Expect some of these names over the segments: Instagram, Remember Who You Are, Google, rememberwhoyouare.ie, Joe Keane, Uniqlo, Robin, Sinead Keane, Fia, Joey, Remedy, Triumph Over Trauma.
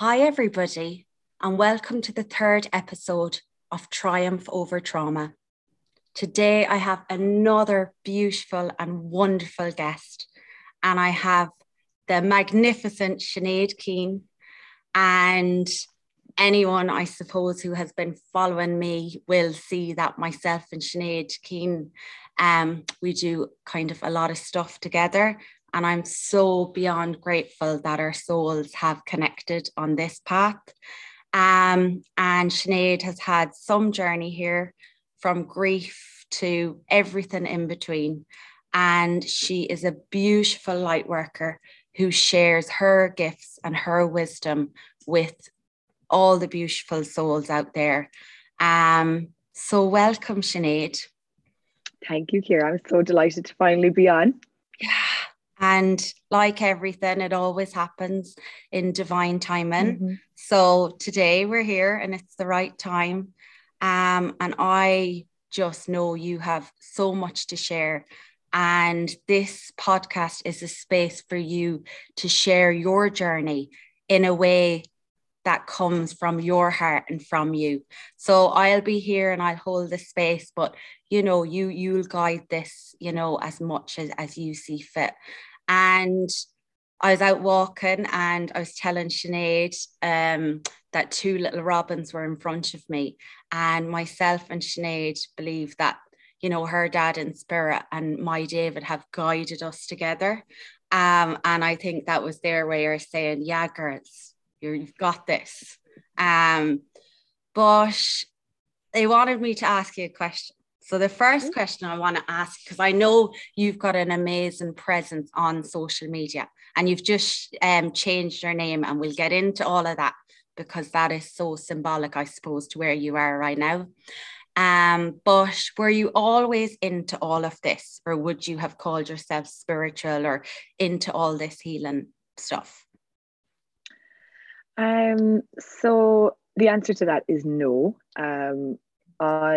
Hi everybody, and welcome to the third episode of Triumph Over Trauma. Today I have another beautiful and wonderful guest, and I have the magnificent Sinead Keane, and anyone I suppose who has been following me will see that myself and Sinead Keane, we do kind of a lot of stuff together. And I'm so beyond grateful that our souls have connected on this path. And Sinead has had some journey here from grief to everything in between. And she is a beautiful light worker who shares her gifts and her wisdom with all the beautiful souls out there. So welcome, Sinead. Thank you, Ciara. I'm so delighted to finally be on. Yeah. And like everything, it always happens in divine timing. Mm-hmm. So today we're here and it's the right time. And I just know you have so much to share. And this podcast is a space for you to share your journey in a way that comes from your heart and from you. So I'll be here and I'll hold the space, but you know, you'll guide this, you know, as much as you see fit. And I was out walking and I was telling Sinead that two little robins were in front of me, and myself and Sinead believe that, you know, her dad in spirit and my David have guided us together. And I think that was their way of saying, yeah, girls, you've got this. But they wanted me to ask you a question. So the first question I want to ask, because I know you've got an amazing presence on social media and you've just changed your name, and we'll get into all of that because that is so symbolic, I suppose, to where you are right now. But were you always into all of this, or would you have called yourself spiritual or into all this healing stuff? So the answer to that is no.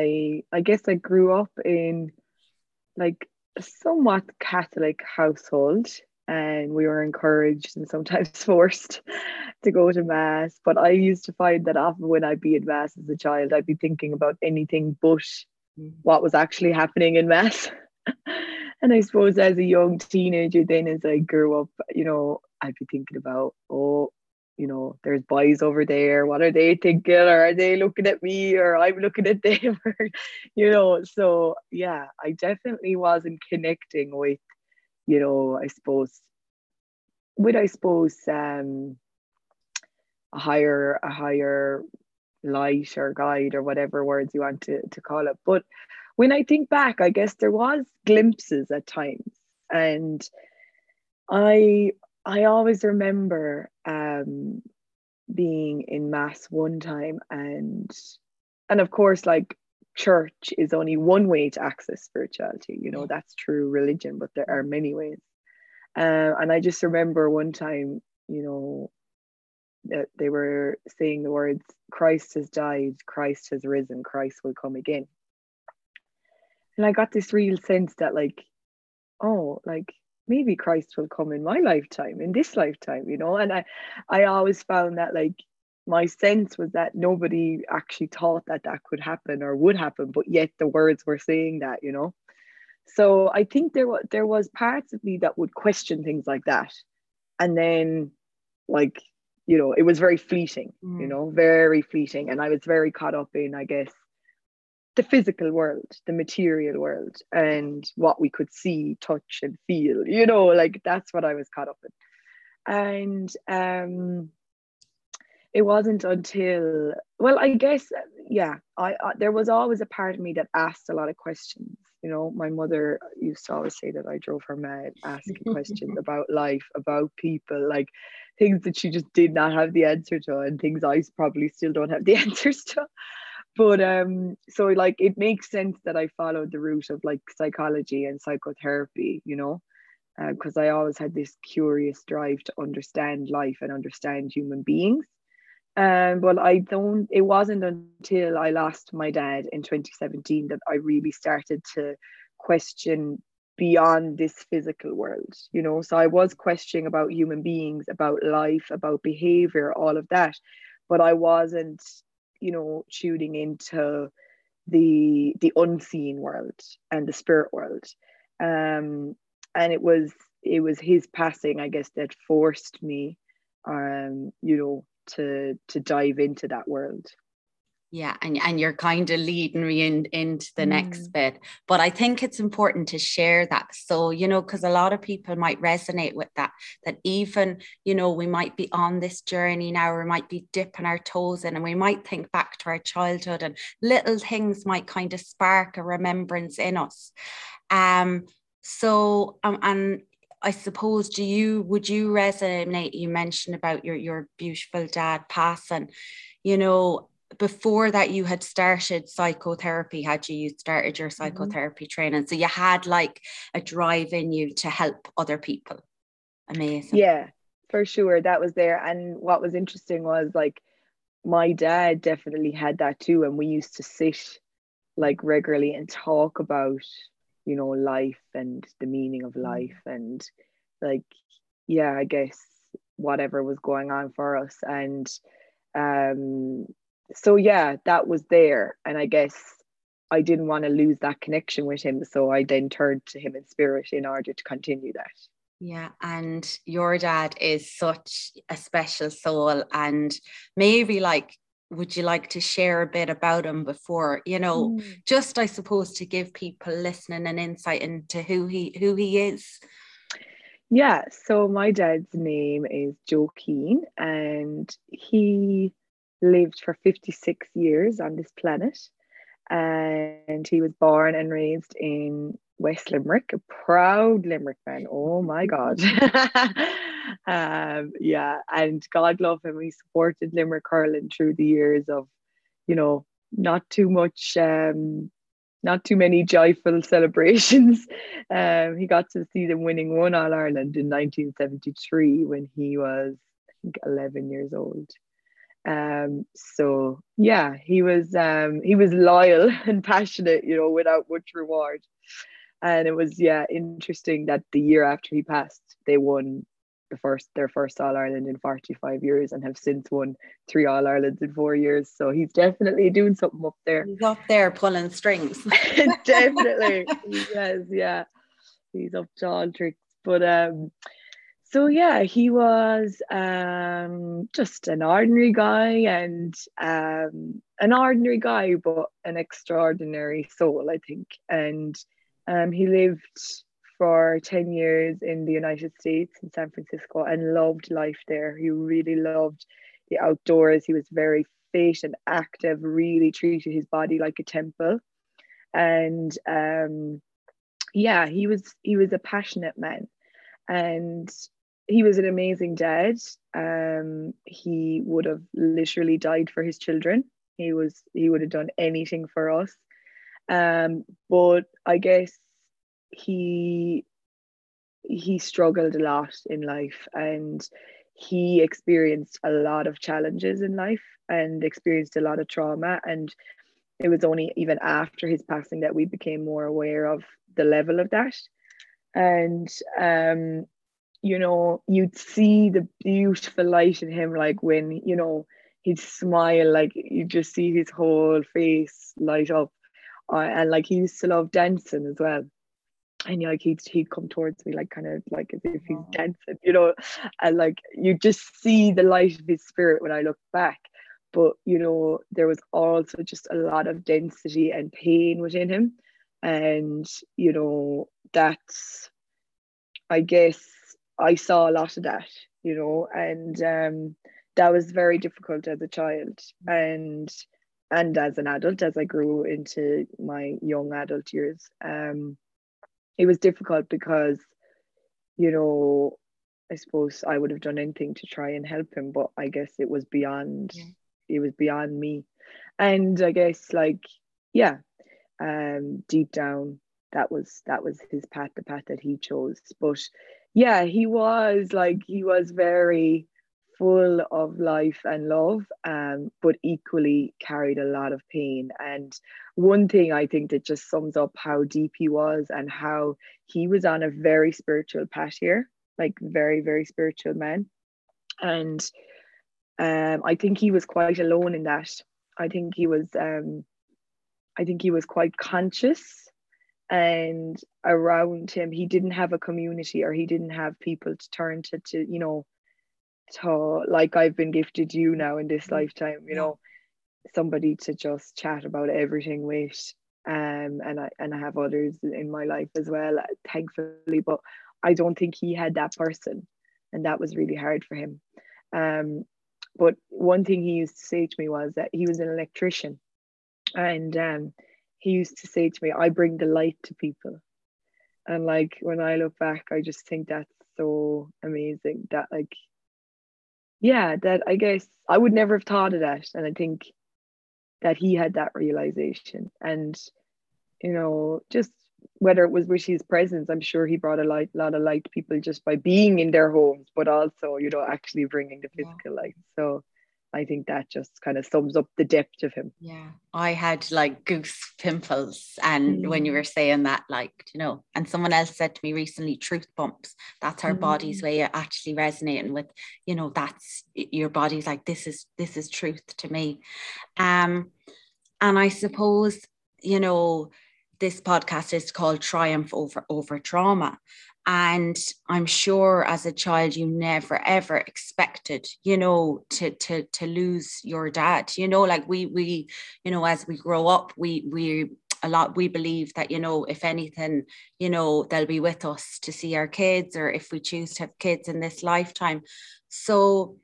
I guess I grew up in like a somewhat Catholic household, and we were encouraged and sometimes forced to go to mass. But I used to find that often when I'd be at mass as a child, I'd be thinking about anything but what was actually happening in mass. And I suppose as a young teenager then, as I grew up, you know, I'd be thinking about, oh, you know, there's boys over there, what are they thinking, or are they looking at me, or I'm looking at them, or, you know, so yeah, I definitely wasn't connecting with, you know, I suppose a higher light or guide or whatever words you want to call it. But when I think back, I guess there was glimpses at times, and I always remember being in mass one time, and of course, like, church is only one way to access spirituality, you know, that's true religion, but there are many ways. And I just remember one time, you know, that they were saying the words, Christ has died, Christ has risen, Christ will come again. And I got this real sense that, like, oh, like, maybe Christ will come in my lifetime, in this lifetime, you know. And I always found that, like, my sense was that nobody actually thought that could happen or would happen, but yet the words were saying that, you know. So I think there was parts of me that would question things like that, and then, like, you know, it was very fleeting, you know, very fleeting. And I was very caught up in, I guess, the physical world, the material world, and what we could see, touch and feel, you know, like, that's what I was caught up in. And it wasn't until, well, I guess, yeah, I there was always a part of me that asked a lot of questions. You know, my mother used to always say that I drove her mad asking questions about life, about people, like things that she just did not have the answer to, and things I probably still don't have the answers to. But so, like, it makes sense that I followed the route of, like, psychology and psychotherapy, you know, because I always had this curious drive to understand life and understand human beings. But it wasn't until I lost my dad in 2017 that I really started to question beyond this physical world, you know. So I was questioning about human beings, about life, about behavior, all of that, but I wasn't, you know, tuning into the unseen world and the spirit world. And it was his passing, I guess, that forced me, you know, to dive into that world. Yeah, and you're kind of leading me into the next bit. But I think it's important to share that. So, you know, because a lot of people might resonate with that even, you know, we might be on this journey now, we might be dipping our toes in, and we might think back to our childhood, and little things might kind of spark a remembrance in us. And I suppose, would you resonate? You mentioned about your beautiful dad passing, you know. Before that, you had started psychotherapy, had you? You started your psychotherapy training. So you had like a drive in you to help other people. Amazing. Yeah, for sure. That was there. And what was interesting was, like, my dad definitely had that too. And we used to sit like regularly and talk about, you know, life and the meaning of life and, like, yeah, I guess whatever was going on for us. And, so yeah, that was there, and I guess I didn't want to lose that connection with him, so I then turned to him in spirit in order to continue that. Yeah, and your dad is such a special soul, and maybe, like, would you like to share a bit about him before, you know, just I suppose to give people listening an insight into who he is? Yeah, so my dad's name is Joe Keane, and he lived for 56 years on this planet, and he was born and raised in West Limerick, a proud Limerick man. Oh my God. Yeah, and God love him, he supported Limerick hurling through the years of, you know, not too many joyful celebrations. He got to see them winning one All-Ireland in 1973 when he was, I think, 11 years old. So yeah, he was loyal and passionate, you know, without much reward. And it was, yeah, interesting that the year after he passed, they won their first All-Ireland in 45 years and have since won 3 All-Irelands in 4 years. So he's definitely doing something up there. He's up there pulling strings. Definitely. Yes, yeah. He's up to all tricks. But so yeah, he was just an ordinary guy, and but an extraordinary soul, I think. And he lived for 10 years in the United States in San Francisco and loved life there. He really loved the outdoors. He was very fit and active, really treated his body like a temple. And yeah, he was a passionate man, and he was an amazing dad. He would have literally died for his children. He would have done anything for us. But I guess he struggled a lot in life, and he experienced a lot of challenges in life and experienced a lot of trauma. And it was only even after his passing that we became more aware of the level of that. And you know, you'd see the beautiful light in him, like when, you know, he'd smile, like you just see his whole face light up. And like he used to love dancing as well, and like he'd come towards me, like kind of like as if he's dancing, you know. And like you just see the light of his spirit when I look back. But you know, there was also just a lot of density and pain within him. And you know, that's, I guess I saw a lot of that, you know. And that was very difficult as a child, and as an adult, as I grew into my young adult years. It was difficult because, you know, I suppose I would have done anything to try and help him, but I guess it was beyond me. And I guess, like, yeah, deep down, that was his path, the path that he chose. But yeah, he was very full of life and love, but equally carried a lot of pain. And one thing I think that just sums up how deep he was and how he was on a very spiritual path here, like very, very spiritual man. And I think he was quite alone in that. I think he was quite conscious, and around him he didn't have a community, or he didn't have people to turn to you know, to, like I've been gifted you now in this lifetime, you know, somebody to just chat about everything with. And I have others in my life as well, thankfully, but I don't think he had that person, and that was really hard for him. But one thing he used to say to me was that he was an electrician, and he used to say to me, I bring the light to people. And like, when I look back, I just think that's so amazing that, like, yeah, that I guess I would never have thought of that. And I think that he had that realization, and, you know, just whether it was with his presence, I'm sure he brought a lot of light to people just by being in their homes, but also, you know, actually bringing the physical light. So I think that just kind of sums up the depth of him. Yeah, I had like goose pimples, and when you were saying that, like, you know, and someone else said to me recently, truth bumps, that's our body's way of actually resonating with, you know, that's your body's like, this is truth to me. And I suppose, you know, this podcast is called Triumph Over Trauma. And I'm sure as a child, you never, ever expected, you know, to lose your dad, you know, like we, you know, as we grow up, we believe that, you know, if anything, you know, they'll be with us to see our kids, or if we choose to have kids in this lifetime. So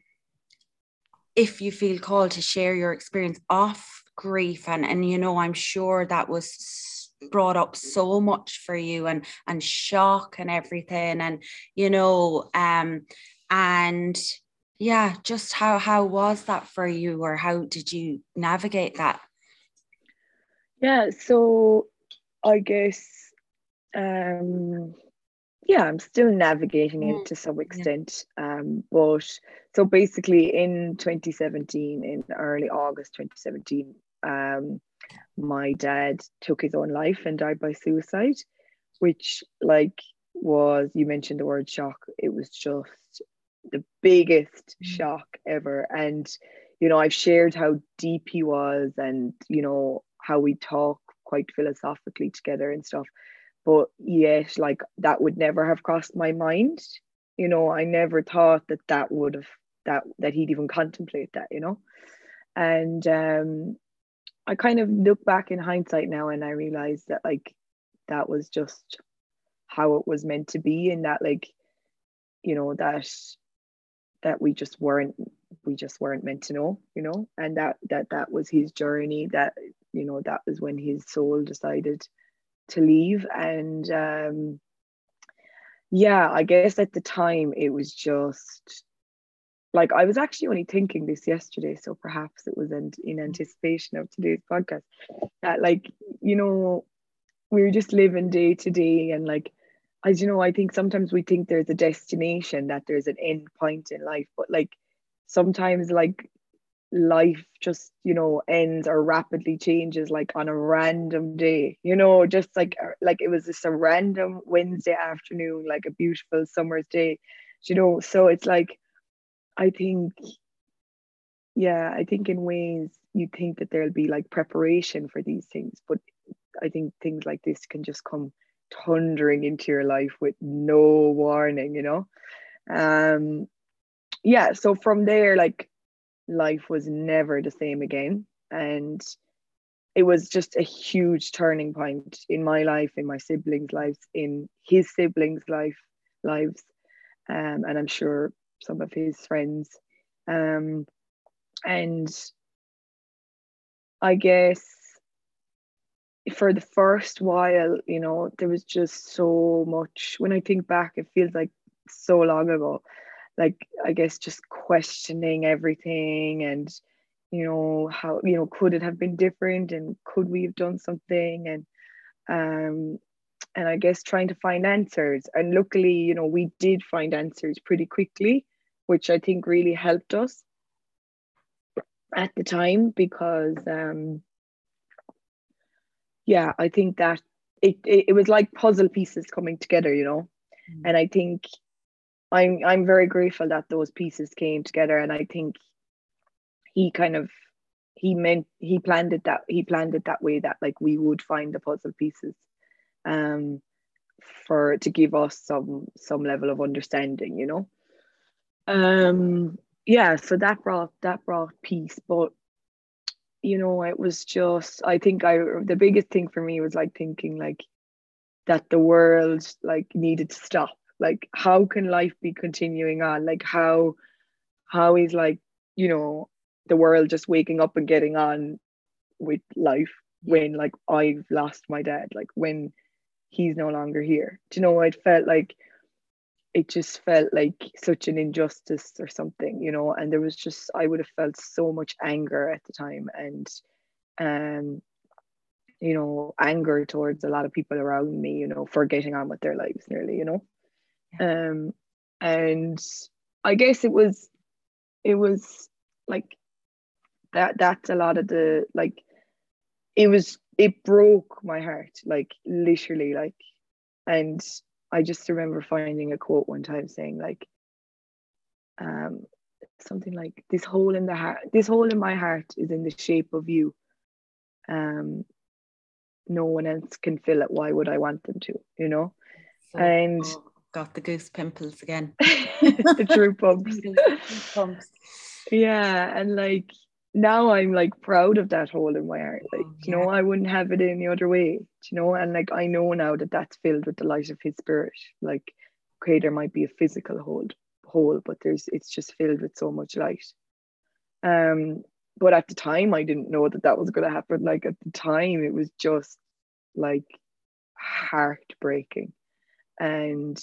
if you feel called to share your experience of grief, and, you know, I'm sure that was brought up so much for you, and shock and everything, and, you know, and yeah, just how was that for you, or how did you navigate that? Yeah, so I guess I'm still navigating it to some extent, but so basically in 2017, in early August 2017, my dad took his own life and died by suicide, which, like, was, you mentioned the word shock, it was just the biggest shock ever. And, you know, I've shared how deep he was, and, you know, how we talk quite philosophically together and stuff, but yet, like, that would never have crossed my mind, you know. I never thought that he'd even contemplate that, you know. And I kind of look back in hindsight now, and I realize that, like, that was just how it was meant to be, and that, like, you know, that we just weren't meant to know, you know, and that was his journey, that, you know, that was when his soul decided to leave. And yeah, I guess at the time it was just like, I was actually only thinking this yesterday, so perhaps it was in anticipation of today's podcast, that, like, you know, we were just living day to day, and, like, as you know, I think sometimes we think there's a destination, that there's an end point in life, but, like, sometimes, like, life just, you know, ends or rapidly changes, like, on a random day, you know, just like it was just a random Wednesday afternoon, like a beautiful summer's day, you know. So it's like, I think in ways you think that there'll be, like, preparation for these things, but I think things like this can just come thundering into your life with no warning, you know. Yeah, so from there, like, life was never the same again, and it was just a huge turning point in my life, in my siblings' lives, in his siblings' lives, and I'm sure some of his friends, and I guess for the first while, you know, there was just so much. When I think back, it feels like so long ago, like, I guess just questioning everything, and, you know, how, you know, could it have been different, and could we have done something, and I guess trying to find answers. And luckily, you know, we did find answers pretty quickly, which I think really helped us at the time, because yeah, I think that it was like puzzle pieces coming together, you know. Mm. And I think I'm very grateful that those pieces came together, and I think he planned it that way that like we would find the puzzle pieces to give us some level of understanding, you know. Yeah, so that brought peace. But you know, it was just, I think the biggest thing for me was like thinking like that the world like needed to stop. Like, how can life be continuing on? Like how is, like, you know, the world just waking up and getting on with life when like I've lost my dad, like when he's no longer here. Do you know, it just felt like such an injustice or something, you know. And there was just, I would have felt so much anger at the time, and you know, anger towards a lot of people around me, you know, for getting on with their lives nearly, you know. Yeah. And I guess it was like that's a lot of the, like, it broke my heart, like literally, like. And I just remember finding a quote one time saying like something like, this hole in my heart is in the shape of you. No one else can fill it, why would I want them to, you know? So, and got the goose pimples again. The true pumps. Yeah, and like now I'm like proud of that hole in my heart, like, you know, I wouldn't have it any other way, you know. And like I know now that that's filled with the light of his spirit. Like, okay, there might be a physical hole, but it's just filled with so much light. But at the time I didn't know that was going to happen. Like at the time it was just like heartbreaking. And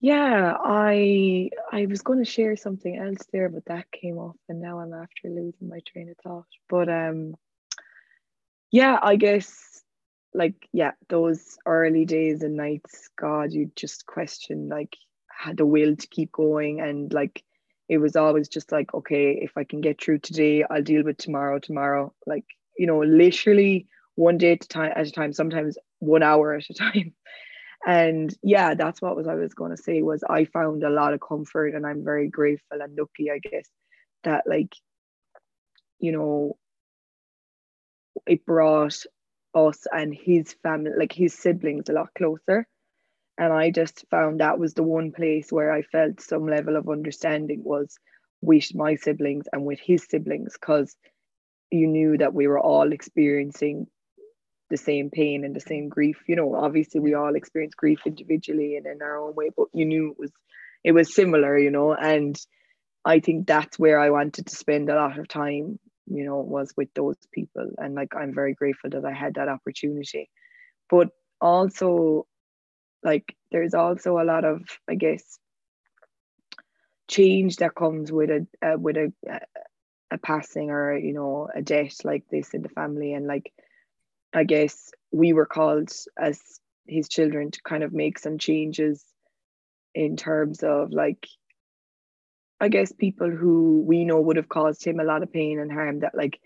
yeah, I was going to share something else there, but that came off and now I'm after losing my train of thought. But yeah, I guess like, yeah, those early days and nights, God, you just question like had the will to keep going. And like it was always just like, okay, if I can get through today, I'll deal with tomorrow, like, you know, literally one day at a time, sometimes 1 hour at a time. And yeah, that's what I was going to say, was I found a lot of comfort, and I'm very grateful and lucky, I guess, that like, you know, it brought us and his family, like his siblings, a lot closer. And I just found that was the one place where I felt some level of understanding was with my siblings and with his siblings, because you knew that we were all experiencing the same pain and the same grief, you know. Obviously we all experience grief individually and in our own way, but you knew it was similar, you know. And I think that's where I wanted to spend a lot of time, you know, was with those people. And like I'm very grateful that I had that opportunity. But also like there's also a lot of, I guess, change that comes with a passing or, you know, a death like this in the family. And like I guess we were called as his children to kind of make some changes in terms of like, I guess, people who we know would have caused him a lot of pain and harm, that like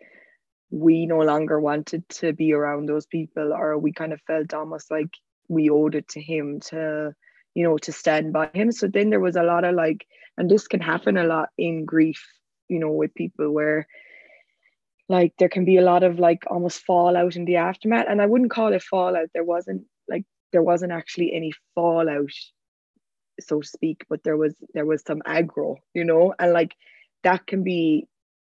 we no longer wanted to be around those people, or we kind of felt almost like we owed it to him to, you know, to stand by him. So then there was a lot of like, and this can happen a lot in grief, you know, with people where like there can be a lot of like almost fallout in the aftermath. And I wouldn't call it fallout. There wasn't actually any fallout, so to speak, but there was some aggro, you know. And like that can be,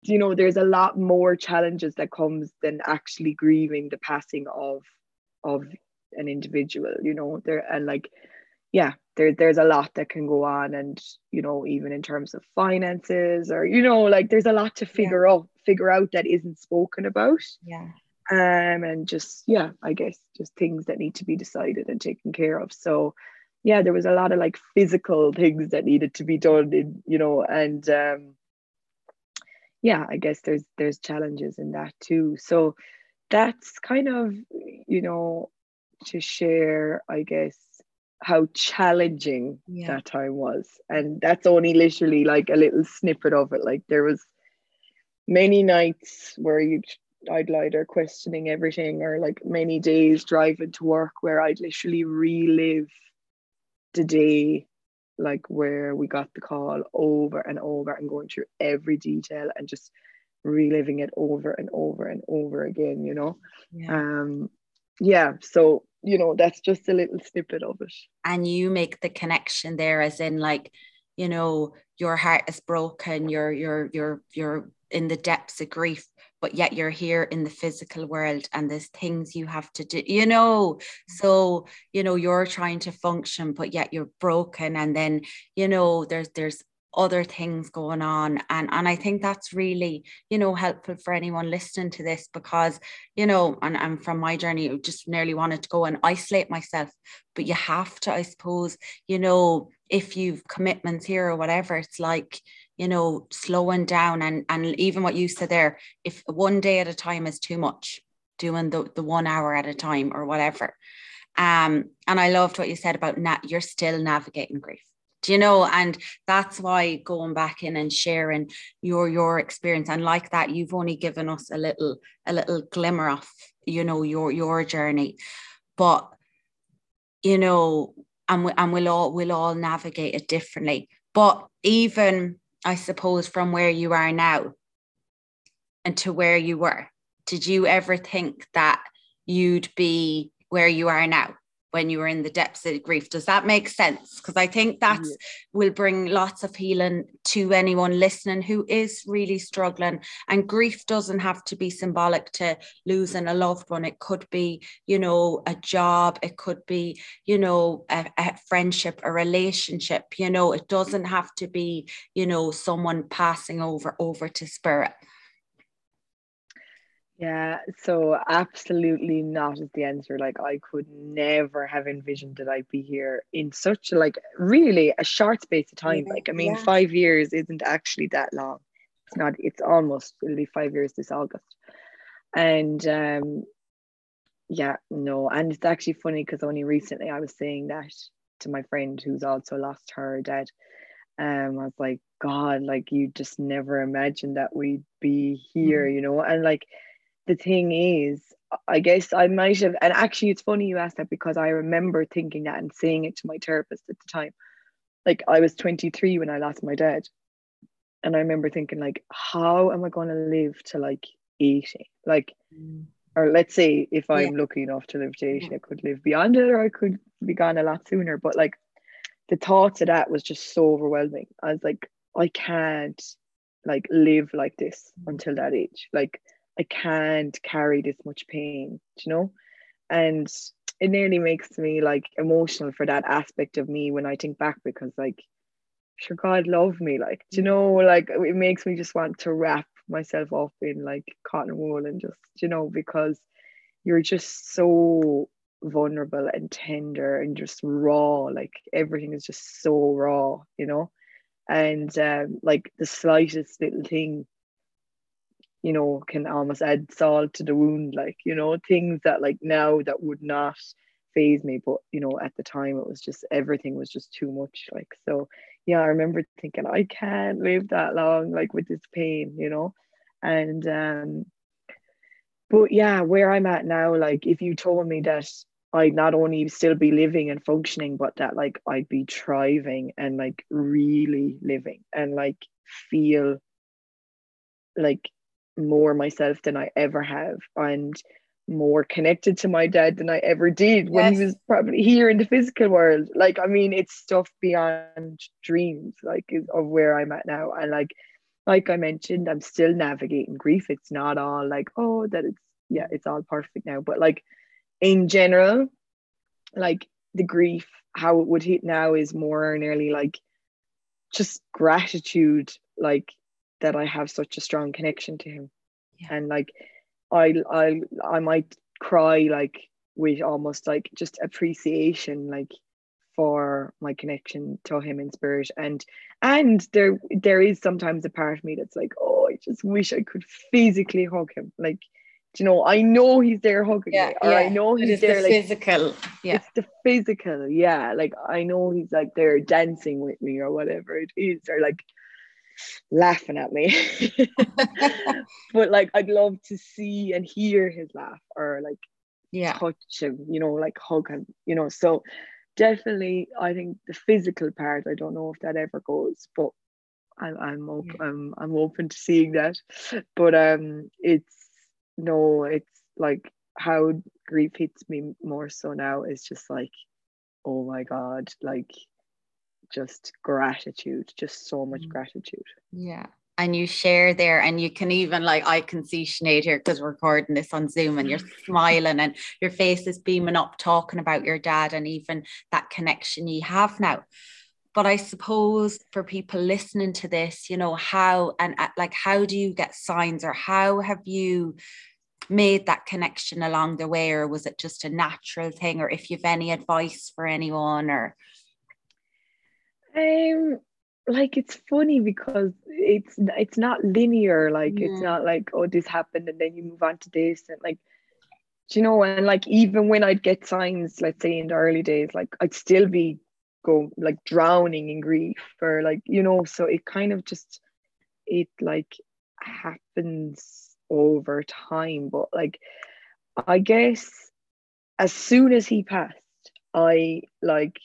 you know, there's a lot more challenges that comes than actually grieving the passing of an individual, you know. There, and like, yeah, there's a lot that can go on. And, you know, even in terms of finances, or, you know, like there's a lot to figure out that isn't spoken about. Yeah. And just, yeah, I guess just things that need to be decided and taken care of. So yeah, there was a lot of like physical things that needed to be done in, you know. And yeah, I guess there's challenges in that too. So that's kind of, you know, to share, I guess, how challenging that time was. And that's only literally like a little snippet of it. Like there was many nights where I'd lie there questioning everything, or like many days driving to work where I'd literally relive the day, like where we got the call, over and over, and going through every detail and just reliving it over and over and over again, you know. So, you know, that's just a little snippet of it. And you make the connection there, as in like, you know, your heart is broken, you're in the depths of grief, but yet you're here in the physical world and there's things you have to do, you know. So, you know, you're trying to function, but yet you're broken, and then, you know, there's other things going on. And I think that's really, you know, helpful for anyone listening to this, because, you know, and from my journey, I just nearly wanted to go and isolate myself, but you have to, I suppose, you know, if you've commitments here or whatever, it's like, you know, slowing down. And even what you said there, if one day at a time is too much, doing the 1 hour at a time or whatever. And I loved what you said about you're still navigating grief. You know, and that's why going back in and sharing your experience, and like that, you've only given us a little glimmer of, you know, your journey. But, you know, and we'll all navigate it differently. But even, I suppose, from where you are now and to where you were, did you ever think that you'd be where you are now when you were in the depths of grief? Does that make sense? Because I think that will bring lots of healing to anyone listening who is really struggling. And grief doesn't have to be symbolic to losing a loved one. It could be, you know, a job. It could be, you know, a friendship, a relationship. You know, it doesn't have to be, you know, someone passing over to spirit. Yeah, so absolutely not is the answer. Like, I could never have envisioned that I'd be here in such like really a short space of time. Like, I mean, 5 years isn't actually that long. It's not, it's almost, it'll be 5 years this August. And and it's actually funny because only recently I was saying that to my friend who's also lost her dad. I was like, God, like, you just never imagined that we'd be here, you know. And like, the thing is, I guess I might have, and actually it's funny you asked that, because I remember thinking that and saying it to my therapist at the time. Like, I was 23 when I lost my dad, and I remember thinking, like, how am I going to live to like 80? Like, or let's say if I'm lucky enough to live to 80, I could live beyond it, or I could be gone a lot sooner. But like, the thought of that was just so overwhelming. I was like, I can't like live like this until that age. Like, I can't carry this much pain, you know? And it nearly makes me like emotional for that aspect of me when I think back, because like, sure, God love me, like, you know, like, it makes me just want to wrap myself up in like cotton wool and just, you know, because you're just so vulnerable and tender and just raw. Like, everything is just so raw, you know. And like, the slightest little thing, you know, can almost add salt to the wound, like, you know, things that like now that would not faze me, but you know, at the time it was just, everything was just too much. Like, so yeah, I remember thinking, I can't live that long, like, with this pain, you know. And but yeah, where I'm at now, like, if you told me that I'd not only still be living and functioning, but that like I'd be thriving and like really living and like feel like more myself than I ever have, and more connected to my dad than I ever did when he was probably here in the physical world. Like, I mean, it's stuff beyond dreams, like, of where I'm at now. And like I mentioned, I'm still navigating grief. It's not all like, oh, that it's, yeah, it's all perfect now. But like, in general, like, the grief, how it would hit now is more nearly like just gratitude, like, that I have such a strong connection to him. Yeah. And like, I might cry like with almost like just appreciation, like, for my connection to him in spirit. And there is sometimes a part of me that's like, oh, I just wish I could physically hug him. Like, you know, I know he's there hugging me, or I know he's there, like, physical. Yeah, it's the physical. Yeah, like I know he's like there dancing with me or whatever it is, or like laughing at me. But like I'd love to see and hear his laugh, or like touch him, you know, like hug him, you know. So definitely, I think the physical part, I don't know if that ever goes, but I'm open to seeing that. But it's like how grief hits me more so now is just like, oh my God, like just gratitude, just so much gratitude. Yeah. And you share there, and you can even, like, I can see Sinead here because we're recording this on Zoom, and you're smiling and your face is beaming up talking about your dad and even that connection you have now. But I suppose for people listening to this, you know, how do you get signs, or how have you made that connection along the way, or was it just a natural thing, or if you've any advice for anyone? Or like, it's funny because it's not linear, like it's not like, oh, this happened and then you move on to this, and like, do you know, and like even when I'd get signs, let's say in the early days, like I'd still be go like drowning in grief, or like, you know, so it kind of just, it like happens over time. But like, I guess as soon as he passed, I like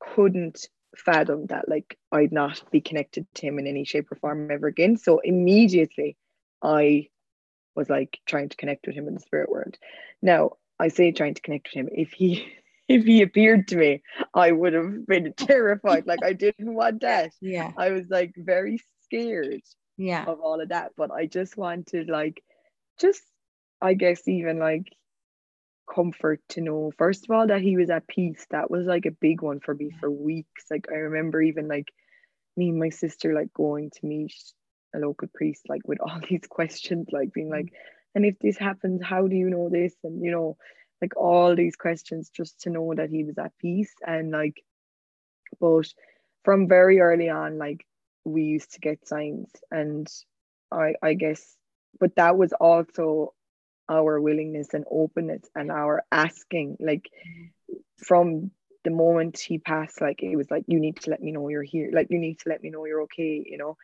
couldn't fathom that like I'd not be connected to him in any shape or form ever again. So immediately I was like trying to connect with him in the spirit world. Now I say trying to connect with him, if he appeared to me, I would have been terrified. Like, I didn't want that. Yeah, I was like very scared of all of that. But I just wanted, like, just, I guess, even like comfort to know, first of all, that he was at peace. That was like a big one for me for weeks. Like, I remember even like me and my sister like going to meet a local priest, like with all these questions, like being like, and if this happens, how do you know this? And, you know, like all these questions, just to know that he was at peace. And like, but from very early on, like we used to get signs, and I guess, but that was also our willingness and openness and our asking, like from the moment he passed, like it was like, you need to let me know you're here, like you need to let me know you're okay, you know.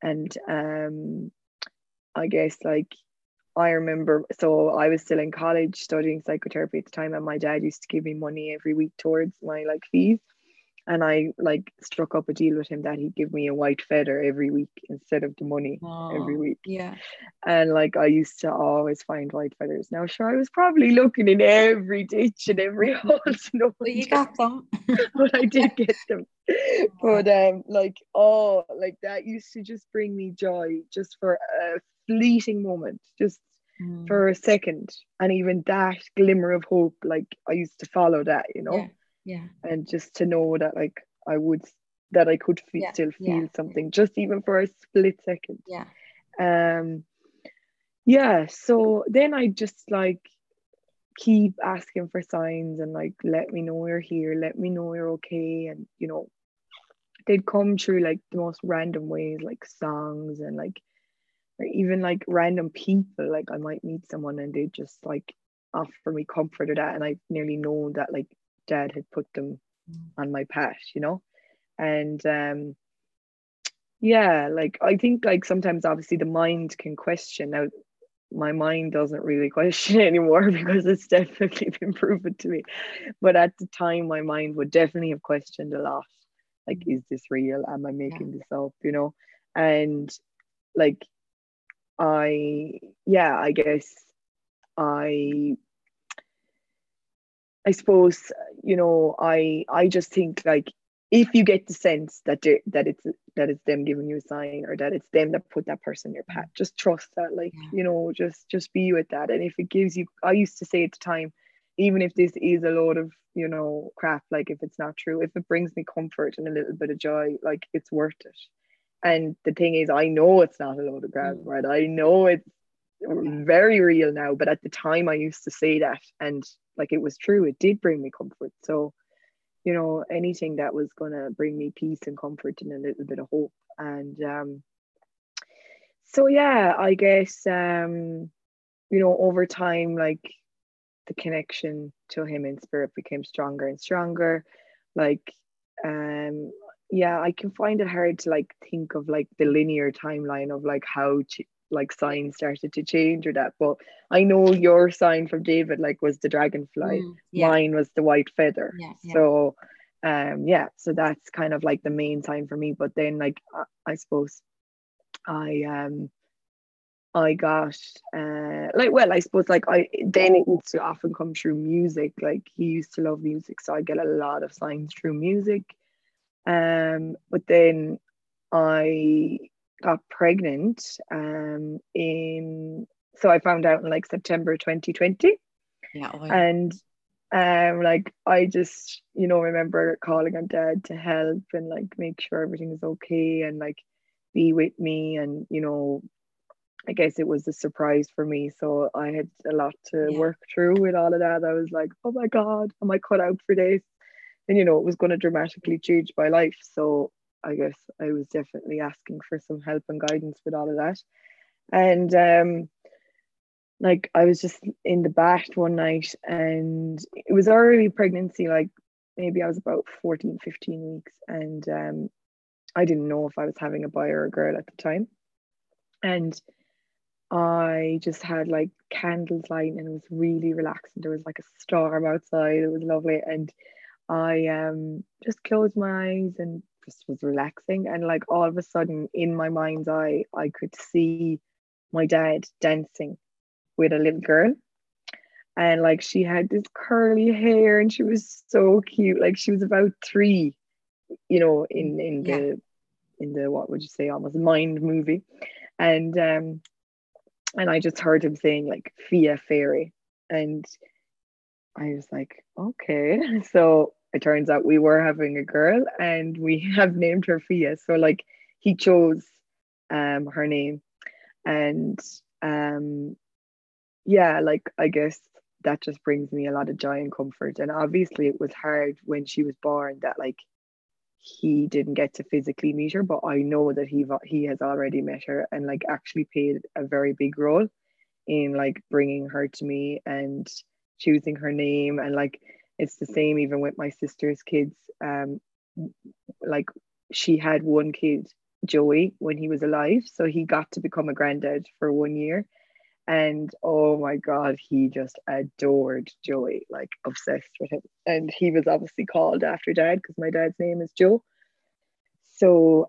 And I guess, like, I remember, so I was still in college studying psychotherapy at the time, and my dad used to give me money every week towards my like fees, and I like struck up a deal with him that he'd give me a white feather every week instead of the money every week. Yeah. And like I used to always find white feathers. Now sure, I was probably looking in every ditch and every hole to know. Well, you got them. But I did get them. But like that used to just bring me joy, just for a fleeting moment, just for a second. And even that glimmer of hope, like I used to follow that, you know. Yeah. And just to know that like I could still feel something, just even for a split second. So then I just like keep asking for signs, and like, let me know you're here, let me know you're okay. And, you know, they'd come through like the most random ways, like songs, and like, or even like random people. Like I might meet someone and they just like offer me comfort or that, and I nearly know that like Dad had put them on my path, you know. And like I think like sometimes obviously the mind can question. Now my mind doesn't really question anymore because it's definitely been proven to me, but at the time my mind would definitely have questioned a lot, like, is this real, am I making this up, you know? And like I suppose, you know, I just think like if you get the sense that it's them giving you a sign, or that it's them that put that person in your path, just trust that, like, you know, just be with that. And if it gives you, I used to say at the time, even if this is a load of, you know, crap, like if it's not true, if it brings me comfort and a little bit of joy, like it's worth it. And the thing is, I know it's not a load of crap, right? I know it's very real now, but at the time I used to say that, and like it was true, it did bring me comfort. So, you know, anything that was gonna bring me peace and comfort and a little bit of hope. And so I guess you know, over time, like, the connection to him in spirit became stronger and stronger. Like, yeah, I can find it hard to, like, think of, like, the linear timeline of, like, how like signs started to change or that, but I know your sign from David, like, was the dragonfly. Yeah. Mine was the white feather. Yeah. So yeah, so that's kind of like the main sign for me. But then, like, I suppose I got like, well, I suppose, like, I then it used to often come through music. Like, he used to love music, so I get a lot of signs through music. But then I got pregnant in, so I found out in, like, September 2020. Yeah. Wow. And like, I just, you know, remember calling on Dad to help and, like, make sure everything is okay and, like, be with me. And, you know, I guess it was a surprise for me, so I had a lot to work through with all of that. I was like, oh my God, am I cut out for this? And, you know, it was going to dramatically change my life, so I guess I was definitely asking for some help and guidance with all of that. And like, I was just in the bath one night, and it was early pregnancy, like, maybe I was about 14, 15 weeks, and I didn't know if I was having a boy or a girl at the time. And I just had, like, candles lighting, and it was really relaxing. There was, like, a storm outside. It was lovely. And I just closed my eyes and just was relaxing. And, like, all of a sudden, in my mind's eye, I could see my dad dancing with a little girl. And, like, she had this curly hair, and she was so cute. Like, she was about 3, you know, in the what would you say, almost Mind movie. And I just heard him saying, like, Fia fairy, and I was like, okay. So it turns out we were having a girl, and we have named her Fia. So, like, he chose her name. And yeah, like, I guess that just brings me a lot of joy and comfort. And obviously it was hard when she was born that, like, he didn't get to physically meet her, but I know that he has already met her and, like, actually played a very big role in, like, bringing her to me and choosing her name. And, like, it's the same even with my sister's kids. Like, she had one kid, Joey, when he was alive, so he got to become a granddad for 1 year, and oh my God, he just adored Joey, like, obsessed with him. And he was obviously called after Dad, because my dad's name is Joe. So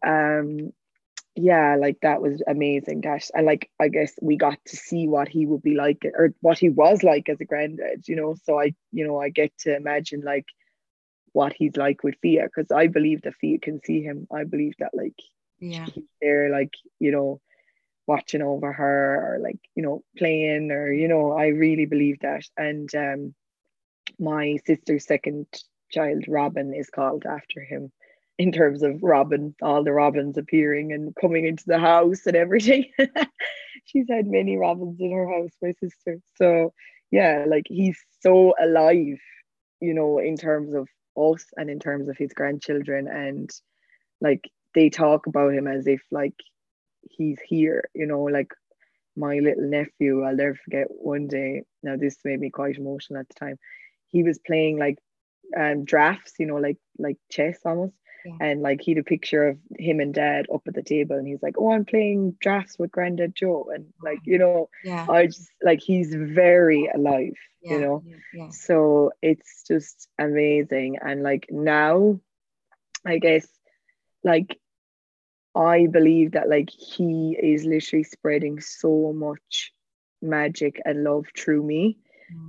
yeah, like, that was amazing. Gosh, and, like, I guess we got to see what he would be like, or what he was like as a granddad, you know. So I, you know, I get to imagine, like, what he's like with Fia, because I believe that Fia can see him. I believe that, like, he's there, like, you know, watching over her, or, like, you know, playing, or, you know, I really believe that. And my sister's second child, Robin, is called after him, in terms of Robin, all the robins appearing and coming into the house and everything. She's had many robins in her house, my sister. So yeah, like, he's so alive, you know, in terms of us and in terms of his grandchildren. And, like, they talk about him as if, like, he's here, you know. Like, my little nephew, I'll never forget one day, now this made me quite emotional at the time, he was playing, like, drafts, you know, like chess almost. And, like, he had a picture of him and Dad up at the table, and he's like, oh, I'm playing drafts with Granddad Joe. And, like, you know, I just, like, he's very alive, you know. So it's just amazing. And, like, now I guess, like, I believe that, like, he is literally spreading so much magic and love through me.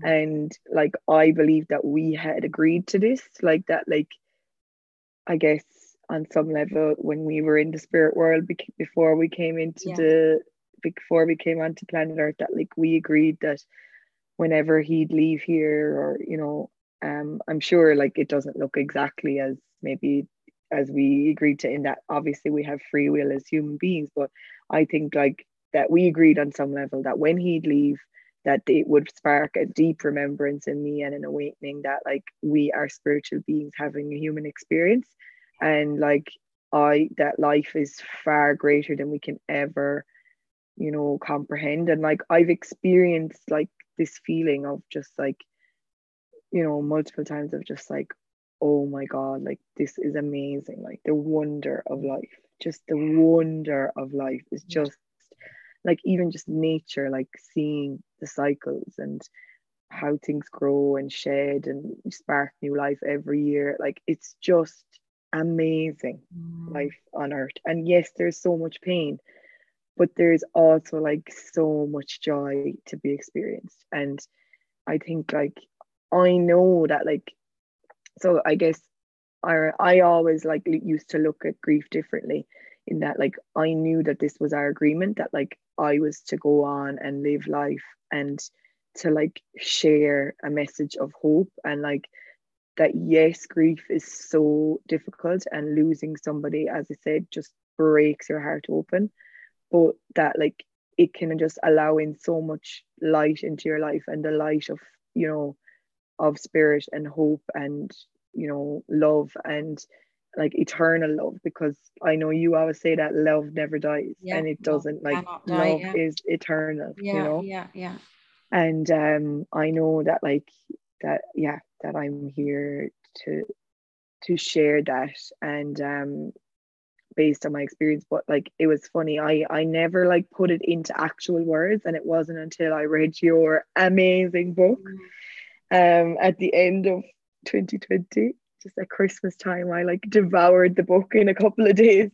And, like, I believe that we had agreed to this, like, that, like, I guess on some level, when we were in the spirit world, before we came into before we came onto planet Earth, that, like, we agreed that whenever he'd leave here, or, you know, I'm sure, like, it doesn't look exactly as maybe as we agreed to, in that obviously we have free will as human beings, but I think, like, that we agreed on some level that when he'd leave, that it would spark a deep remembrance in me and an awakening that, like, we are spiritual beings having a human experience, and, like, that life is far greater than we can ever you know, comprehend. And like, I've experienced like this feeling of just like, you know, multiple times of just like, oh my God, like this is amazing. Like the wonder of life, just the wonder of life is just like, even just nature, like seeing the cycles and how things grow and shed and spark new life every year. Like it's just amazing life on earth. And yes, there's so much pain, but there's also like so much joy to be experienced. And I think like, I know that like, so I guess I always like used to look at grief differently, in that like I knew that this was our agreement, that like I was to go on and live life and to like share a message of hope, and like that yes, grief is so difficult and losing somebody, as I said, just breaks your heart open, but that like it can just allow in so much light into your life, and the light of, you know, of spirit and hope and, you know, love and like eternal love, because I know you always say that love never dies, and it doesn't, like die, love is eternal, you know. And I know that like that that I'm here to share that, and based on my experience. But like it was funny, I never like put it into actual words, and it wasn't until I read your amazing book at the end of 2020, just at Christmas time. I like devoured the book in a couple of days,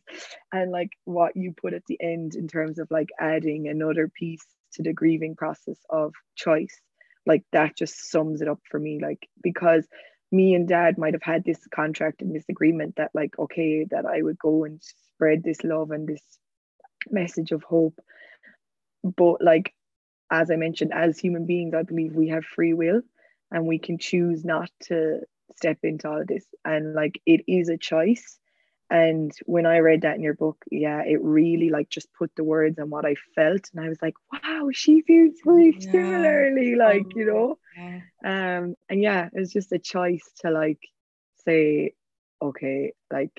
and like what you put at the end in terms of like adding another piece to the grieving process of choice, like that just sums it up for me. Like, because me and Dad might have had this contract and this agreement that like, okay, that I would go and spread this love and this message of hope, but like as I mentioned, as human beings, I believe we have free will, and we can choose not to step into all of this, and like it is a choice. And when I read that in your book, it really like just put the words on what I felt, and I was like, wow, she feels really similarly, like, you know. And it was just a choice to like say, okay, like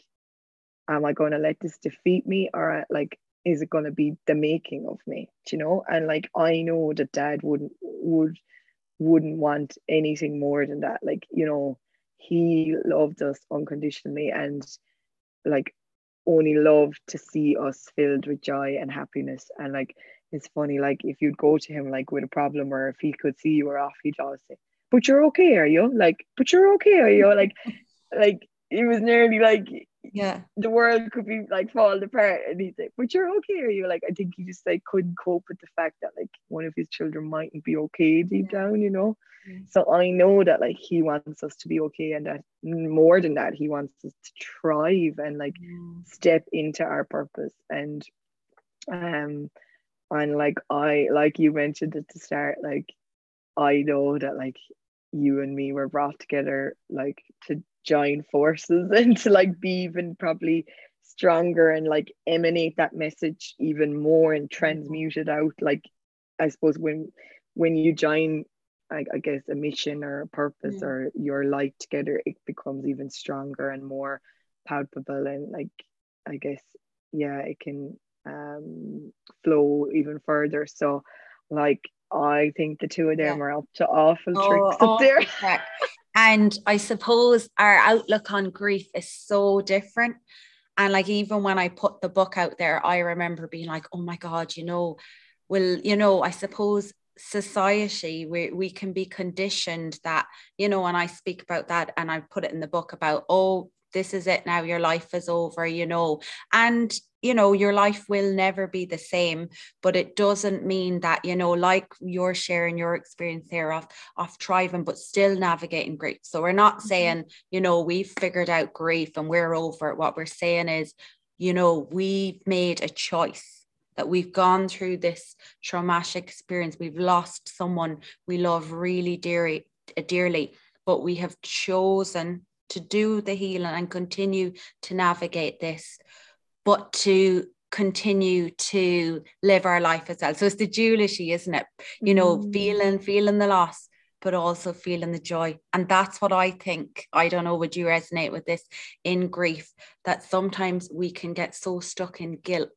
am I going to let this defeat me, or like is it going to be the making of me, do you know? And like I know that Dad wouldn't want anything more than that, like, you know, he loved us unconditionally, and like only loved to see us filled with joy and happiness. And like it's funny, like if you'd go to him like with a problem, or if he could see you were off, he'd always say, but you're okay, are you? Like, but you're okay, are you? Like it was nearly like the world could be like falling apart, and he'd say, but you're okay, are you? Like I think he just like couldn't cope with the fact that like one of his children mightn't be okay deep down, you know. So I know that like he wants us to be okay, and that more than that, he wants us to thrive and like step into our purpose. And like I, like you mentioned at the start, like I know that like you and me were brought together like to join forces and to like be even probably stronger and like emanate that message even more and transmute it out. Like I suppose when you join, I guess, a mission or a purpose or your light together, it becomes even stronger and more palpable, and like I guess it can flow even further. So like I think the two of them are up to awful tricks up there. And I suppose our outlook on grief is so different. And like, even when I put the book out there, I remember being like, oh my God, you know, well, you know, I suppose society, we can be conditioned that, you know, and I speak about that, and I put it in the book about, oh, this is it now, your life is over, you know, and, you know, your life will never be the same, but it doesn't mean that, you know, like you're sharing your experience here of thriving, but still navigating grief. So we're not saying, you know, we've figured out grief and we're over it. What we're saying is, you know, we've made a choice that we've gone through this traumatic experience. We've lost someone we love really dearly, but we have chosen to do the healing and continue to navigate this, but to continue to live our life as well. So it's the duality, isn't it? You know, feeling the loss, but also feeling the joy. And that's what I think, I don't know, would you resonate with this in grief, that sometimes we can get so stuck in guilt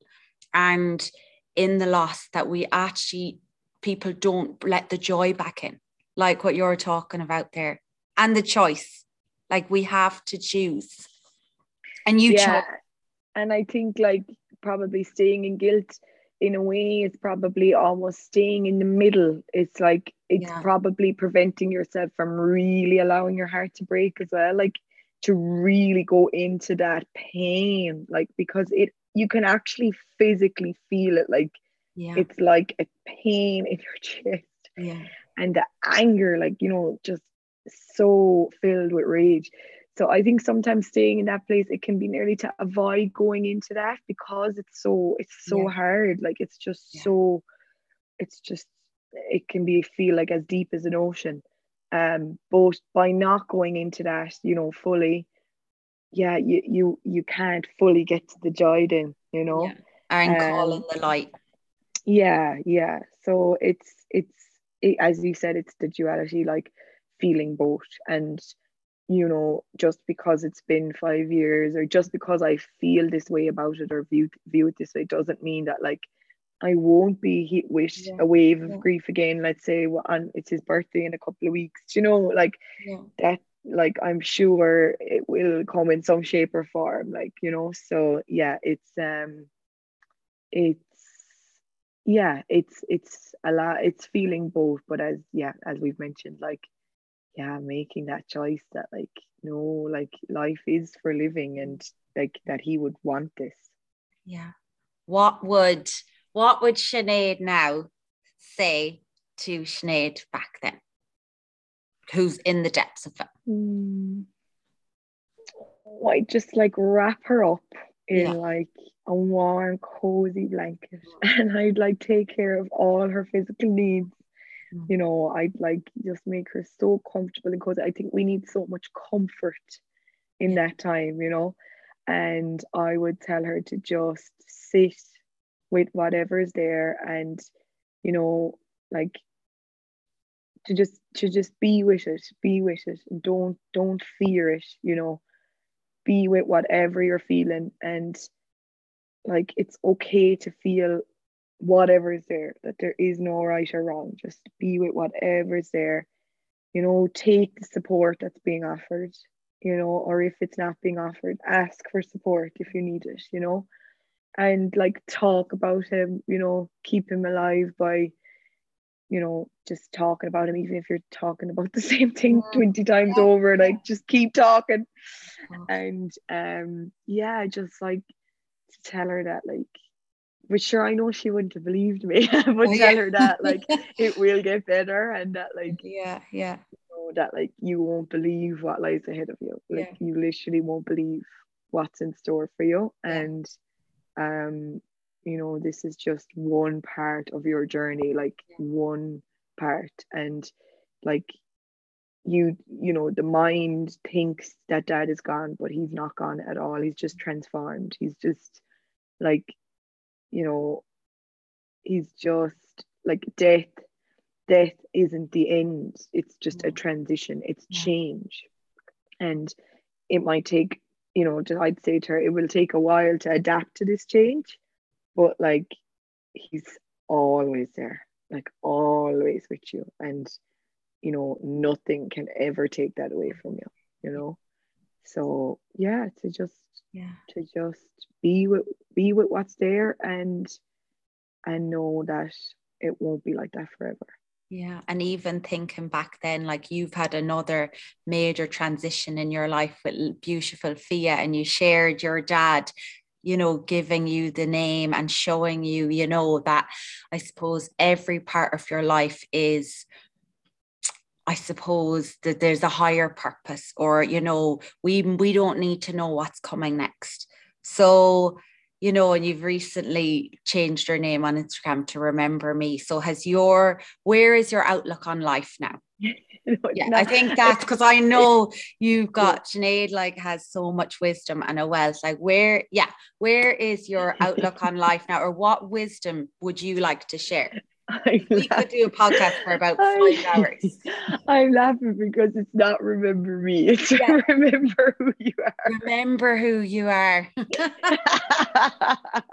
and in the loss that we actually, people don't let the joy back in, like what you're talking about there. And the choice, like we have to choose. And you chose. And I think like probably staying in guilt in a way is probably almost staying in the middle. It's like, it's probably preventing yourself from really allowing your heart to break as well. Like to really go into that pain, like, because it, you can actually physically feel it. Like it's like a pain in your chest. Yeah. And the anger, like, you know, just so filled with rage. So I think sometimes staying in that place, it can be nearly to avoid going into that, because it's so hard. Like it's just so, it's just, it can be feel like as deep as an ocean. But by not going into that, you know, fully, you can't fully get to the joy then, you know. Yeah. And calling the light. Yeah. So it's as you said, it's the duality, like feeling both. And you know, just because it's been 5 years, or just because I feel this way about it or view it this way, doesn't mean that like I won't be hit with a wave of grief again. Let's say on it's his birthday in a couple of weeks. You know, like that. Like I'm sure it will come in some shape or form. Like, you know, so it's a lot. It's feeling both, but as we've mentioned, like. Yeah, making that choice that like, no, like life is for living, and like that he would want this. Yeah. What would Sinead now say to Sinead back then, who's in the depths of it? I'd just like wrap her up in like a warm, cozy blanket, and I'd like take care of all her physical needs. You know, I'd like just make her so comfortable, because I think we need so much comfort in that time, you know. And I would tell her to just sit with whatever's there, and you know, like to just be with it, and don't fear it, you know. Be with whatever you're feeling, and like it's okay to feel whatever is there, that there is no right or wrong. Just be with whatever is there, you know. Take the support that's being offered, you know, or if it's not being offered, ask for support if you need it, you know. And like talk about him, you know, keep him alive by, you know, just talking about him, even if you're talking about the same thing 20 times over, like just keep talking. And just like to tell her that, like, which sure, I know she wouldn't have believed me, but tell her that like it will get better, and that like you know, that like you won't believe what lies ahead of you. Like you literally won't believe what's in store for you. And you know, this is just one part of your journey, like one part. And like you know, the mind thinks that dad is gone, but he's not gone at all. He's just transformed. He's just like, you know, he's just like death isn't the end. It's just a transition. It's change. And it might take, you know, I'd say to her, it will take a while to adapt to this change, but like he's always there, like always with you. And you know, nothing can ever take that away from you, you know. So to just be with what's there, and know that it won't be like that forever. Yeah. And even thinking back then, like you've had another major transition in your life with beautiful Fia, and you shared your dad, you know, giving you the name and showing you, you know, that I suppose every part of your life is, I suppose that there's a higher purpose, or, you know, we don't need to know what's coming next. So, you know, and you've recently changed your name on Instagram to Remember Me. So where is your outlook on life now? I think that's because I know you've got Sinead, like, has so much wisdom and a wealth. Like where is your outlook on life now? Or what wisdom would you like to share? We could do a podcast for about 5 hours. I'm laughing because it's not remember me, it's remember who you are. Remember who you are.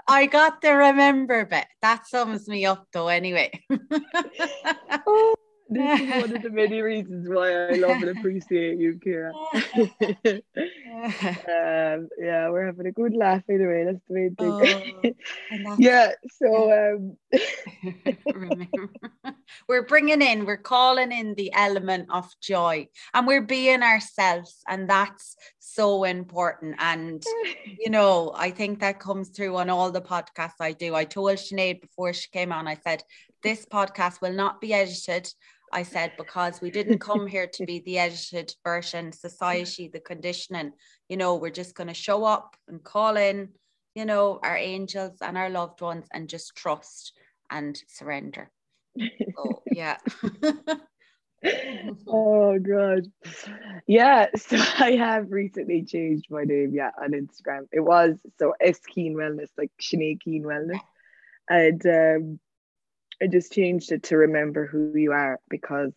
I got the remember bit. That sums me up though anyway. Oh, this is one of the many reasons why I love and appreciate you, Ciara. Yeah, we're having a good laugh anyway. That's the main thing. Oh, yeah, so remember, we're calling in the element of joy, and we're being ourselves, and that's so important. And you know, I think that comes through on all the podcasts I do. I told Sinead before she came on, I said, this podcast will not be edited. I said, because we didn't come here to be the edited version, society, the conditioning, you know, we're just going to show up and call in, you know, our angels and our loved ones, and just trust and surrender. So, yeah. Oh God. Yeah, so I have recently changed my name, yeah, on Instagram. It was so S Keane Wellness, like Sinead Keane Wellness. And I just changed it to remember who you are, because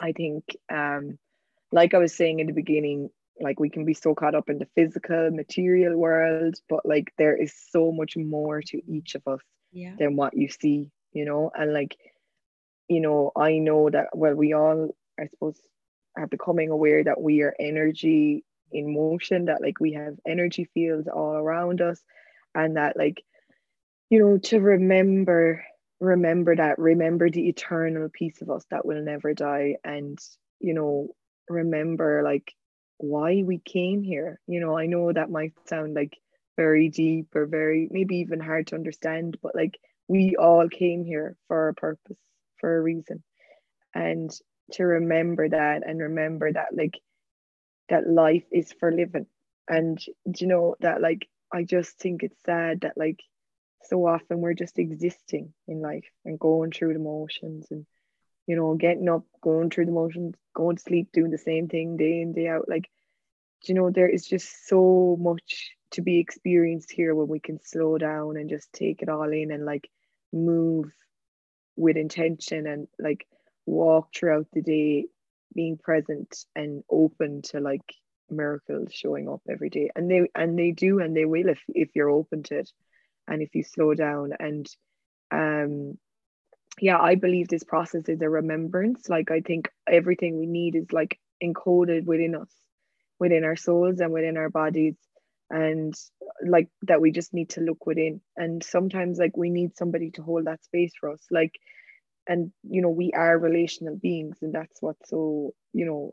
I think, like I was saying in the beginning, like we can be so caught up in the physical, material world, but like there is so much more to each of us than what you see, you know. And like, you know, I know that, well, we all, I suppose, are becoming aware that we are energy in motion, that like we have energy fields all around us, and that like, you know, to remember that, remember the eternal piece of us that will never die. And, you know, remember like why we came here. You know, I know that might sound like very deep or very, maybe even hard to understand, but like we all came here for a purpose, for a reason. And to remember that, and remember that like that life is for living. And, you know, that like, I just think it's sad that like so often we're just existing in life and going through the motions, and you know, getting up, going through the motions, going to sleep, doing the same thing day in, day out. Like, you know, there is just so much to be experienced here when we can slow down and just take it all in, and like move with intention, and like walk throughout the day being present and open to like miracles showing up every day. And they do, and they will, if you're open to it. And if you slow down. And yeah, I believe this process is a remembrance. Like I think everything we need is like encoded within us, within our souls and within our bodies, and like that we just need to look within. And sometimes like we need somebody to hold that space for us, like, and you know, we are relational beings, and that's what's so, you know,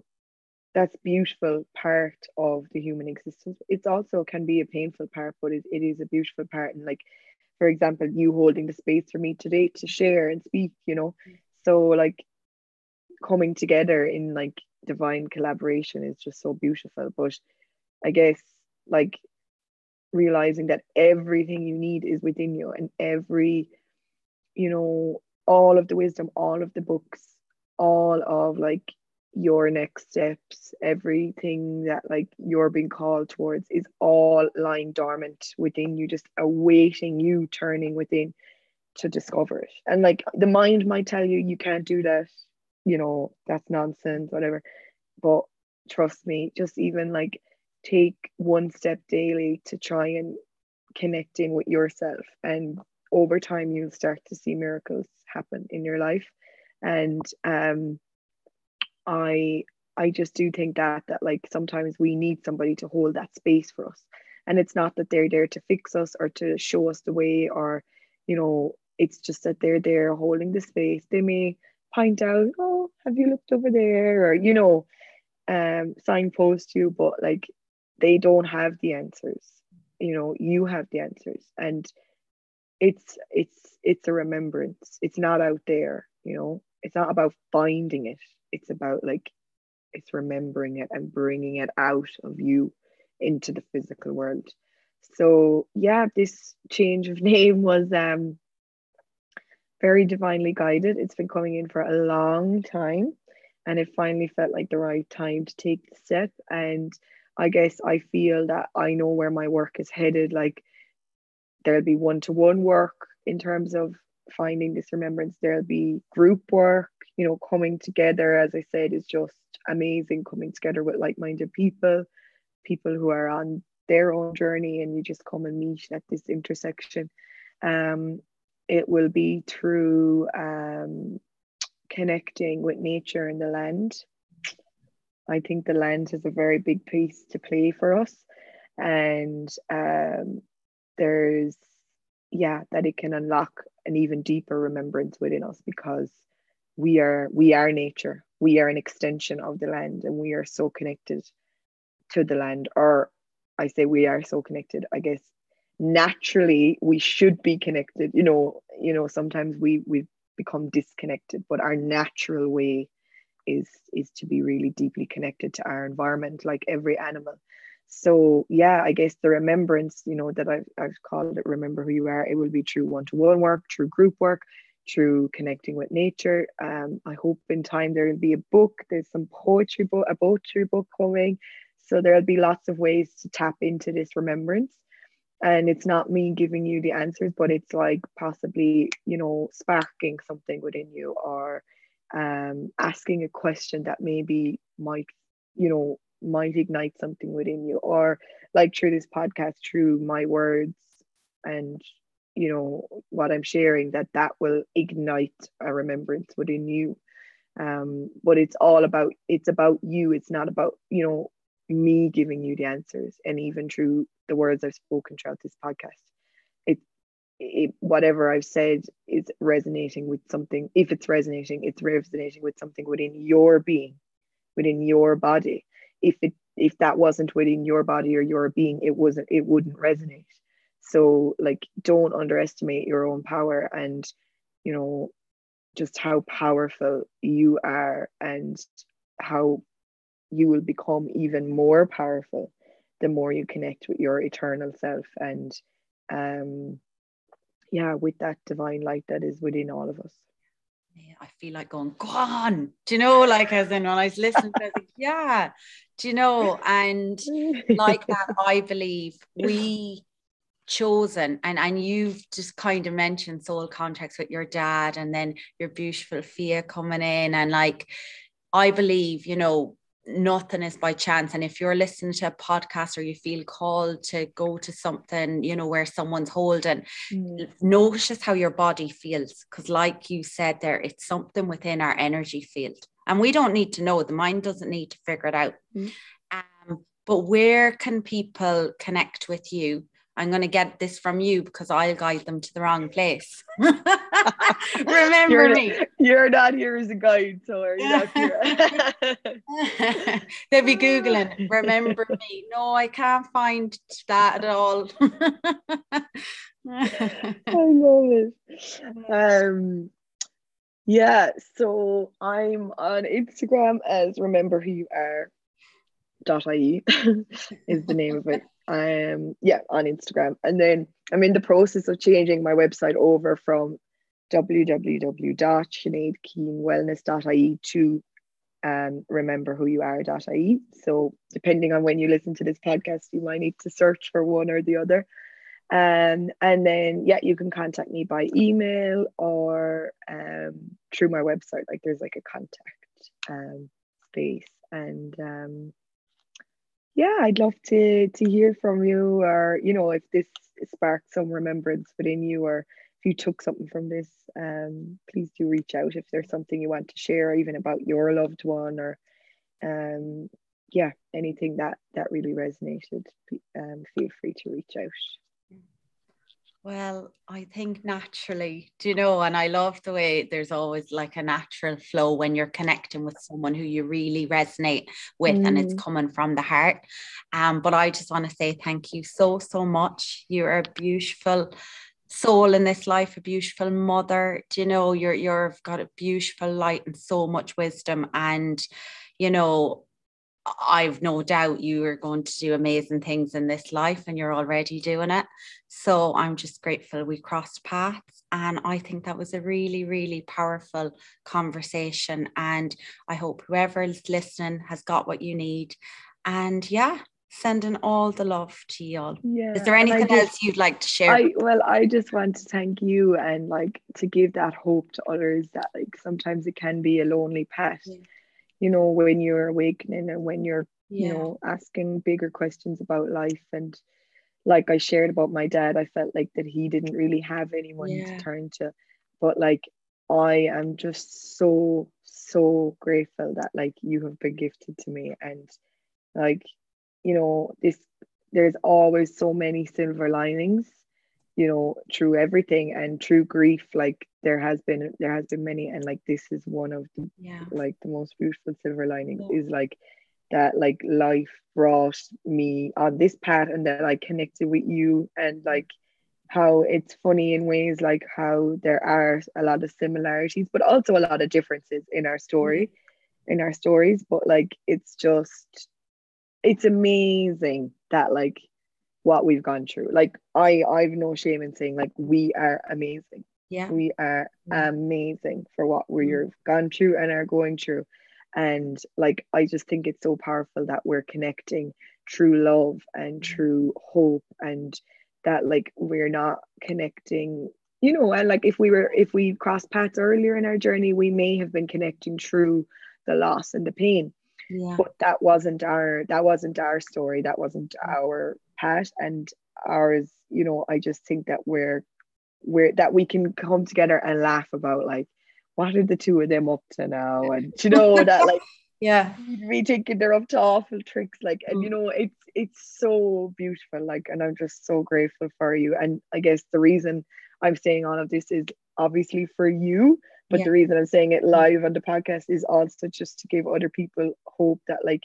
that's beautiful part of the human existence. It's also can be a painful part, but it is a beautiful part. And like, for example, you holding the space for me today to share and speak, you know, so like coming together in like divine collaboration is just so beautiful. But I guess like realizing that everything you need is within you, and every, you know, all of the wisdom, all of the books, all of like your next steps, everything that like you're being called towards is all lying dormant within you, just awaiting you turning within to discover it. And like the mind might tell you you can't do that, you know, that's nonsense, whatever, but trust me, just even like take one step daily to try and connect in with yourself, and over time you'll start to see miracles happen in your life. And I just do think that like sometimes we need somebody to hold that space for us. And it's not that they're there to fix us or to show us the way, or, you know, it's just that they're there holding the space. They may point out, oh, have you looked over there? Or, you know, signpost you, but like they don't have the answers. You know, you have the answers. And it's a remembrance. It's not out there, you know, it's not about finding it. It's about like, it's remembering it and bringing it out of you into the physical world. So yeah, this change of name was very divinely guided. It's been coming in for a long time, and it finally felt like the right time to take the step. And I guess I feel that I know where my work is headed. Like there'll be one-to-one work in terms of finding this remembrance. There'll be group work, you know, coming together, as I said, is just amazing, coming together with like-minded people who are on their own journey, and you just come and meet at this intersection. It will be through connecting with nature and the land. I think the land has a very big piece to play for us, and that it can unlock an even deeper remembrance within us, because we are nature, we are an extension of the land, and we are so connected to the land, or I say we are so connected, I guess naturally we should be connected, you know sometimes we become disconnected, but our natural way is to be really deeply connected to our environment, like every animal. So yeah, I guess the remembrance, you know, that I've called it Remember Who You Are, it will be through one-to-one work, through group work, through connecting with nature. I hope in time there will be a book, there's some poetry book coming, so there'll be lots of ways to tap into this remembrance. And it's not me giving you the answers, but it's like possibly, you know, sparking something within you, or asking a question that maybe might ignite something within you, or like through this podcast, through my words and, you know, what I'm sharing, that will ignite a remembrance within you. But it's about you. It's not about, you know, me giving you the answers. And even through the words I've spoken throughout this podcast, it whatever I've said is resonating with something. If it's resonating with something within your being, within your body. If that wasn't within your body or your being, it wouldn't resonate. So like, don't underestimate your own power, and you know, just how powerful you are, and how you will become even more powerful the more you connect with your eternal self, and with that divine light that is within all of us. I feel like going, go on, do you know, like, as in when I was listening, I was like, yeah, do you know, and like that, I believe we chosen, and you've just kind of mentioned soul contacts with your dad, and then your beautiful Fia coming in, and like, I believe, you know, nothing is by chance. And if you're listening to a podcast, or you feel called to go to something, you know, where someone's holding, notice how your body feels, because like you said there, it's something within our energy field, and we don't need to know, the mind doesn't need to figure it out. But where can people connect with you? I'm going to get this from you, because I'll guide them to the wrong place. Remember, you're not here as a guide, so are you not here? They'll be Googling, remember me. No, I can't find that at all. I love it. So I'm on Instagram as rememberwhoyouare.ie is the name of it. On Instagram. And then I'm in the process of changing my website over from www.sineadkeanewellness.ie to rememberwhoyouare.ie. So depending on when you listen to this podcast, you might need to search for one or the other. And then, you can contact me by email, or through my website. Like, there's like a contact space. And I'd love to hear from you, or, you know, if this sparked some remembrance within you, or if you took something from this, please do reach out if there's something you want to share, even about your loved one, or anything that really resonated. Feel free to reach out. Well, I think naturally, do you know, and I love the way there's always like a natural flow when you're connecting with someone who you really resonate with, and it's coming from the heart. But I just want to say thank you so, so much. You're a beautiful soul in this life, a beautiful mother. Do you know, you've got a beautiful light and so much wisdom, and, you know, I've no doubt you are going to do amazing things in this life, and you're already doing it. So I'm just grateful we crossed paths, and I think that was a really, really powerful conversation, and I hope whoever is listening has got what you need. And sending all the love to you all. Yeah, is there anything else you'd like to share? I just want to thank you and like to give that hope to others that like sometimes it can be a lonely path, yeah. you know, when you're awakening and when you're, yeah. you know, asking bigger questions about life. And like I shared about my dad, I felt like that he didn't really have anyone yeah. to turn to. But like, I am just so grateful that like you have been gifted to me. And like, you know, there's always so many silver linings, you know, through everything and through grief. Like there has been many, and like this is one of the, yeah. like the most beautiful silver linings yeah. is like that like life brought me on this path and that I connected with you. And like how it's funny in ways, like how there are a lot of similarities but also a lot of differences in our story, in our stories. But like it's amazing that like what we've gone through. Like I've no shame in saying like we are amazing. Yeah, we are amazing for what we've gone through and are going through. And like I just think it's so powerful that we're connecting through love and through hope, and that like we're not connecting, you know. And like if we crossed paths earlier in our journey, we may have been connecting through the loss and the pain. Yeah. But that wasn't our story, that wasn't our path and ours, you know. I just think that we're that we can come together and laugh about like what are the two of them up to now, and you know that like yeah me thinking they're up to awful tricks like. And you know it's so beautiful like, and I'm just so grateful for you. And I guess the reason I'm saying all of this is obviously for you, but yeah. the reason I'm saying it live on the podcast is also just to give other people hope that like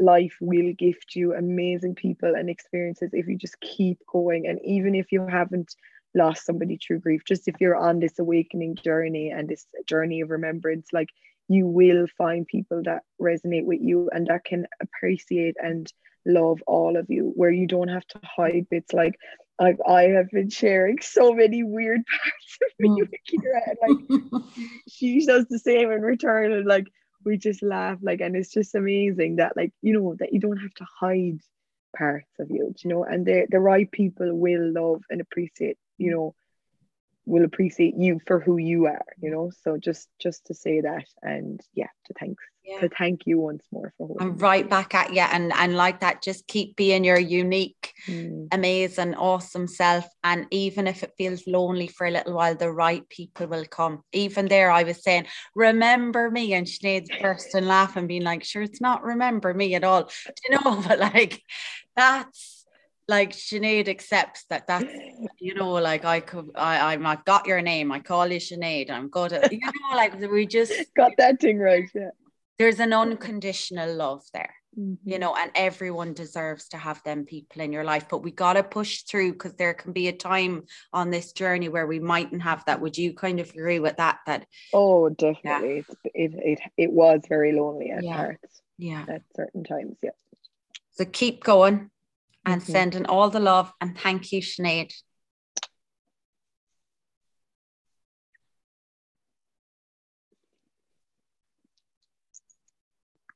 life will gift you amazing people and experiences if you just keep going. And even if you haven't lost somebody through grief, just if you're on this awakening journey and this journey of remembrance, like you will find people that resonate with you and that can appreciate and love all of you, where you don't have to hide bits. Like I have been sharing so many weird parts of me with Kira, and like she does the same in return, and like we just laugh like. And it's just amazing that like, you know, that you don't have to hide parts of you, you know. And the right people will love and appreciate, you know, will appreciate you for who you are, you know. So just to say that, and yeah, to thank you once more for holding. I'm right back at you, and like that, just keep being your unique, amazing, awesome self. And even if it feels lonely for a little while, the right people will come. Even there, I was saying, remember me, and Sinead's bursting laughing, being like, sure, it's not remember me at all. Do you know? But like, that's like Sinead accepts that's, you know, like I've got your name, I call you Sinead, I'm good at, you know, like we just got that thing right. Yeah, there's an unconditional love there, you know, and everyone deserves to have them people in your life. But we got to push through, because there can be a time on this journey where we mightn't have that. Would you kind of agree with that? Oh, definitely. Yeah. It was very lonely at parts. Yeah, at certain times. Yeah, so keep going. And sending all the love, and thank you, Sinead.